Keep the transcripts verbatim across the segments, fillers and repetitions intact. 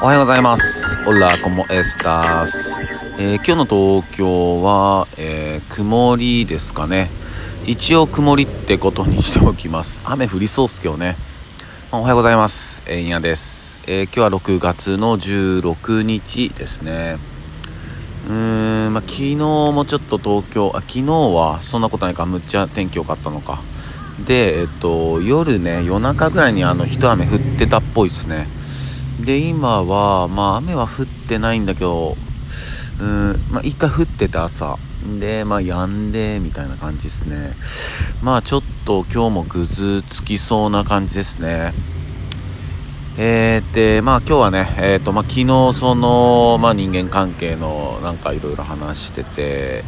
おはようございます。オラコモエスタス。えー、今日の東京は、えー、曇りですかね。一応曇りってことにしておきます。雨降りそうっすけどね。まあ、おはようございます。えー、インヤです。えー、今日はろくがつのじゅうろくにちですね。うーん、まあ、昨日もちょっと東京、あ、昨日はそんなことないか、むっちゃ天気良かったのか。で、えっと、夜ね、夜中ぐらいにあの一雨降ってたっぽいっすね。で、今は、まあ、雨は降ってないんだけど、うーん、まあ、一回降ってた朝。で、まあ、止んで、みたいな感じですね。まあ、ちょっと今日もぐずつきそうな感じですね。えー、で、まあ、今日はね、えっと、まあ、昨日、その、まあ、人間関係の、なんかいろいろ話してて、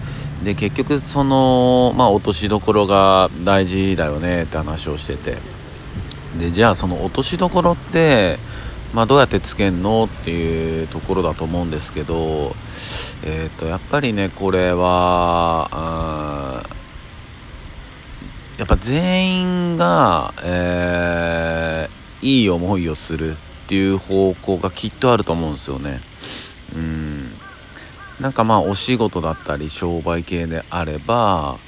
で結局そのまあ落としどころが大事だよねって話をしてて、でじゃあその落としどころってまあどうやってつけんのっていうところだと思うんですけど、えっとやっぱりねこれはやっぱ全員がえーいい思いをするっていう方向がきっとあると思うんですよね。うーん、なんかまあお仕事だったり商売系であれば、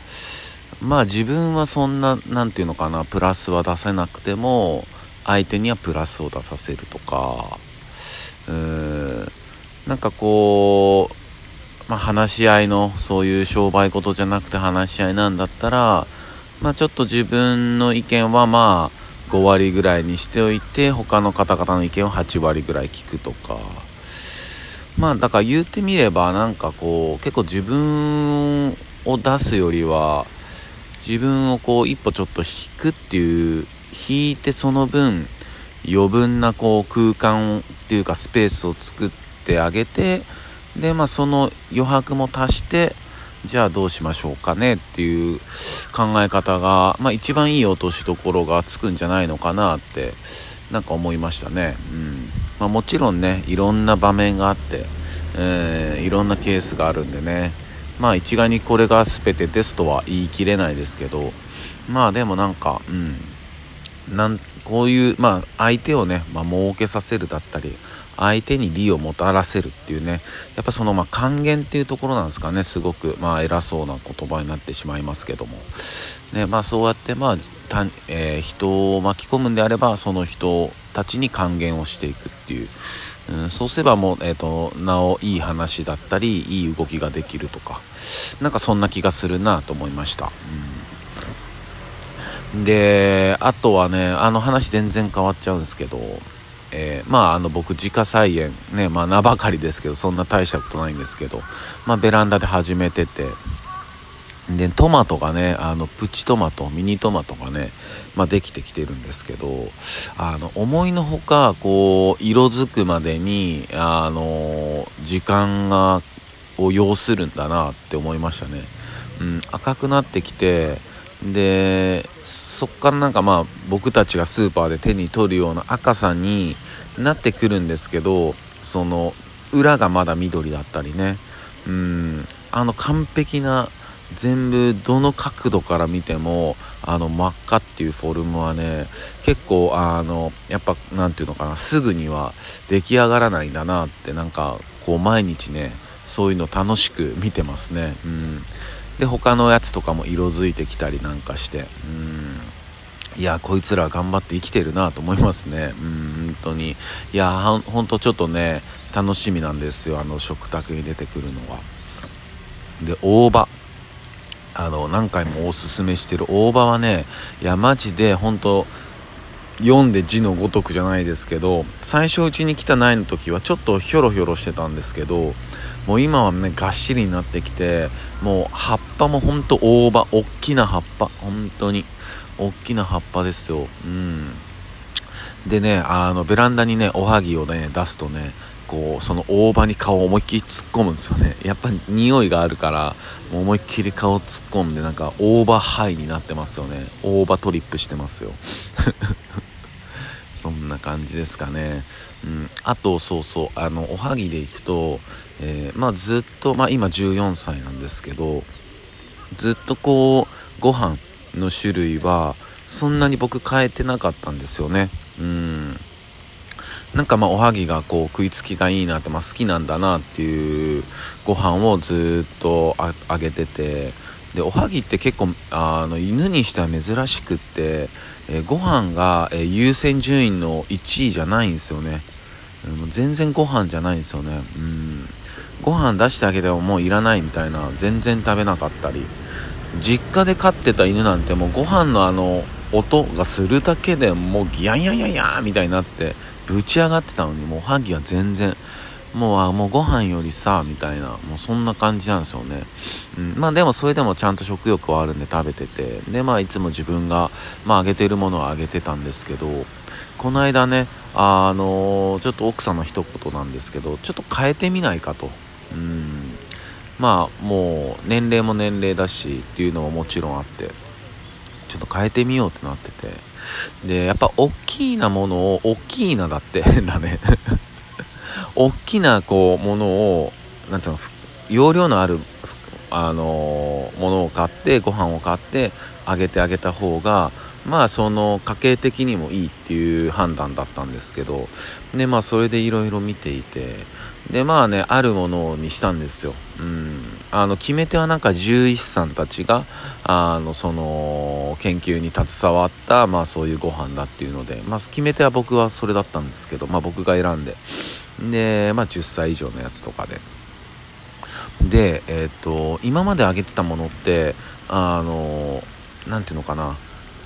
まあ自分はそんななんていうのかな、プラスは出せなくても相手にはプラスを出させるとか、うーん、なんかこう、まあ、話し合いのそういう商売事じゃなくて話し合いなんだったら、まあちょっと自分の意見はまあご割ぐらいにしておいて他の方々の意見をはち割ぐらい聞くとか。まあだから言ってみればなんかこう結構自分を出すよりは自分をこう一歩ちょっと引くっていう、引いてその分余分なこう空間っていうかスペースを作ってあげて、でまあその余白も足してじゃあどうしましょうかねっていう考え方がまあ一番いい落としどころがつくんじゃないのかなってなんか思いましたね。うん、まあ、もちろんねいろんな場面があって、えー、いろんなケースがあるんでね、まあ一概にこれが全てですとは言い切れないですけど、まあでもなんか、うん、なんこういう、まあ、相手をね、まあ、儲けさせるだったり相手に利をもたらせるっていうね、やっぱそのまあ還元っていうところなんですかね。すごくまあ偉そうな言葉になってしまいますけどもね、まあそうやってまあた、えー、人を巻き込むんであればその人たちに還元をしていくっていう、うん、そうすればもう、えーと、なおいい話だったりいい動きができるとか、なんかそんな気がするなと思いました。うん、であとはね、あの話全然変わっちゃうんですけど、えー、まああの僕自家菜園ね、まあ名ばかりですけどそんな大したことないんですけど、まあベランダで始めてて、でトマトがね、あのプチトマトミニトマトがね、まあできてきてるんですけど、あの思いのほかこう色づくまでにあの時間がを要するんだなって思いましたね。うん、赤くなってきて、でそっからなんかまあ僕たちがスーパーで手に取るような赤さになってくるんですけど、その裏がまだ緑だったりね、うん、あの完璧な全部どの角度から見てもあの真っ赤っていうフォルムはね結構あのやっぱなんていうのかな、すぐには出来上がらないんだなって、なんかこう毎日ねそういうの楽しく見てますね。うん、で他のやつとかも色づいてきたりなんかして、うーん、いやこいつら頑張って生きてるなと思いますね。うん、本当に、いや本当ちょっとね楽しみなんですよ、あの食卓に出てくるのは。で大葉、あの何回もおすすめしてる大葉はね、いやマジで本当読んで字のごとくじゃないですけど、最初うちに来た苗の時はちょっとひょろひょろしてたんですけど、もう今はねがっしりになってきて、もう葉っぱもほんと大葉、大きな葉っぱ、本当に大きな葉っぱですよ。うん、でね、あのベランダにねおはぎをね出すとね、こうその大葉に顔を思いっきり突っ込むんですよね。やっぱり匂いがあるからもう思いっきり顔突っ込んで、なんか大葉ハイになってますよね。大葉トリップしてますよそんな感じですかね。うん、あとそうそう、あのおはぎでいくと、えー、まあずっと、まあ、今じゅうよんさいなんですけど、ずっとこうご飯の種類はそんなに僕変えてなかったんですよね。うん、なんかまあおはぎがこう食いつきがいいなって、まあ好きなんだなっていうご飯をずっと あ, あげてて、でおはぎって結構あの犬にしては珍しくって、えー、ご飯が、えー、優先順位のいちいじゃないんですよね。全然ご飯じゃないんですよね。うん、ご飯出してあげてももういらないみたいな、全然食べなかったり、実家で飼ってた犬なんてもうご飯のあの音がするだけでもうギヤンヤンヤンヤンみたいになってぶち上がってたのに、もうおはぎは全然もうあもうご飯よりさみたいな、もうそんな感じなんですよね、うん、まあでもそれでもちゃんと食欲はあるんで食べてて、でまあいつも自分がまああげているものはあげてたんですけど、この間ねあのー、ちょっと奥さんの一言なんですけど、ちょっと変えてみないかと。うん、まあもう年齢も年齢だしっていうのももちろんあって、ちょっと変えてみようってなってて、でやっぱ大きいなものを大きいなだって変だね大きなこうものをなんていうの、容量のあるあのー、ものを買ってご飯を買ってあげてあげた方がまあその家計的にもいいっていう判断だったんですけど、でまあそれでいろいろ見ていて、でまあねあるものにしたんですよ。うん、あの決め手はなんか獣医師さんたちがあのその研究に携わったまあそういうご飯だっていうので、まあ決め手は僕はそれだったんですけど、まあ僕が選んで、でまあじゅっさい以上のやつとかで。でえー、っと今まであげてたものってあのなんていうのかな、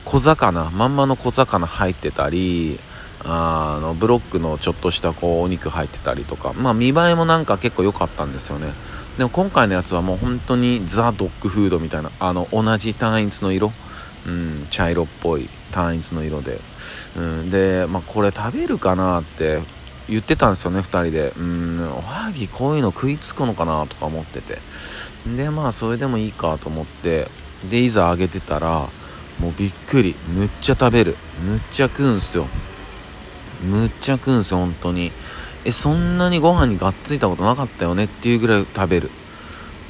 小魚まんまの小魚入ってたり、あのブロックのちょっとしたこうお肉入ってたりとか、まあ見栄えもなんか結構良かったんですよね。でも今回のやつはもう本当にザ・ドッグフードみたいな、あの同じ単一の色、うん、茶色っぽい単一の色で、うん、で、まあ、これ食べるかなって言ってたんですよねふたりで。うーん、おはぎこういうの食いつくのかなとか思ってて、でまあそれでもいいかと思って、でいざあげてたらもうびっくり、むっちゃ食べる、むっちゃ食うんすよ、むっちゃ食うんすよ本当に。えそんなにご飯にがっついたことなかったよねっていうぐらい食べる。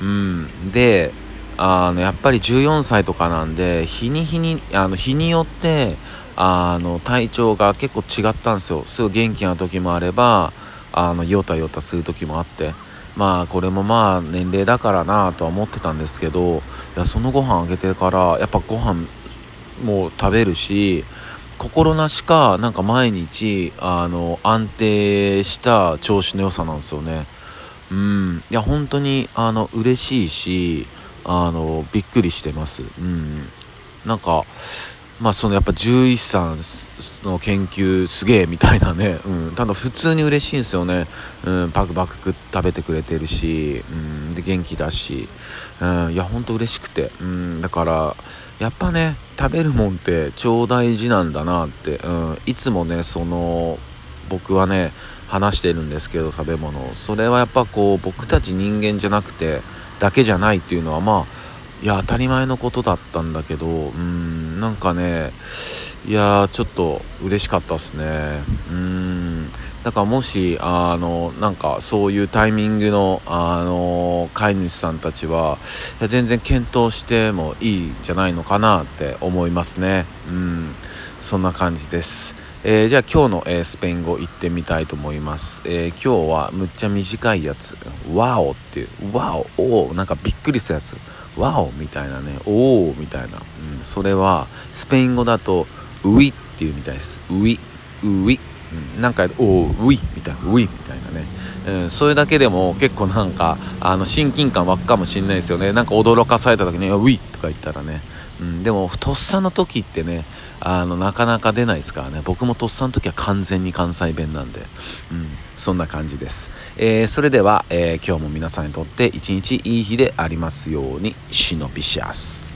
うんであのやっぱりじゅうよんさいとかなんで、日に日にあの日によってあの体調が結構違ったんですよ。すぐ元気な時もあればあのヨタヨタする時もあって、まあこれもまあ年齢だからなとは思ってたんですけど、いやそのご飯あげてからやっぱご飯もう食べるし、心なしかなんか毎日あの安定した調子の良さなんですよね。うん、いや本当にあの嬉しいし、あのびっくりしてます。うん、なんかまあそのやっぱ獣医師さんの研究すげえみたいなね。うん、ただ普通に嬉しいんですよね。うん、バクバク食べてくれてるし、うん、で元気だし、うん、いや本当嬉しくて、うん、だから。やっぱね食べるもんって超大事なんだなって、うん、いつもねその僕はね話してるんですけど、食べ物それはやっぱこう僕たち人間じゃなくてだけじゃないっていうのはまあいや当たり前のことだったんだけど、うんなんかねいやちょっと嬉しかったですね。うんだからもしあのなんかそういうタイミングのあの飼い主さんたちは全然検討してもいいんじゃないのかなって思いますね。うんそんな感じです。えー、じゃあ今日の、えー、スペイン語行ってみたいと思います。えー、今日はむっちゃ短いやつ、ワオっていう、ワオおーなんかびっくりしたやつ、ワオみたいなね、おおみたいな、うん、それはスペイン語だとウイっていうみたいです。ウイウイなんかおーウイみたいな、ウイみたいなね、うん、それだけでも結構なんかあの親近感湧くかもしれないですよね。なんか驚かされた時にウイとか言ったらね、うん、でもとっさの時ってねあのなかなか出ないですからね。僕もとっさの時は完全に関西弁なんで、うん、そんな感じです。えー、それでは、えー、今日も皆さんにとって一日いい日でありますように。シノビシャス。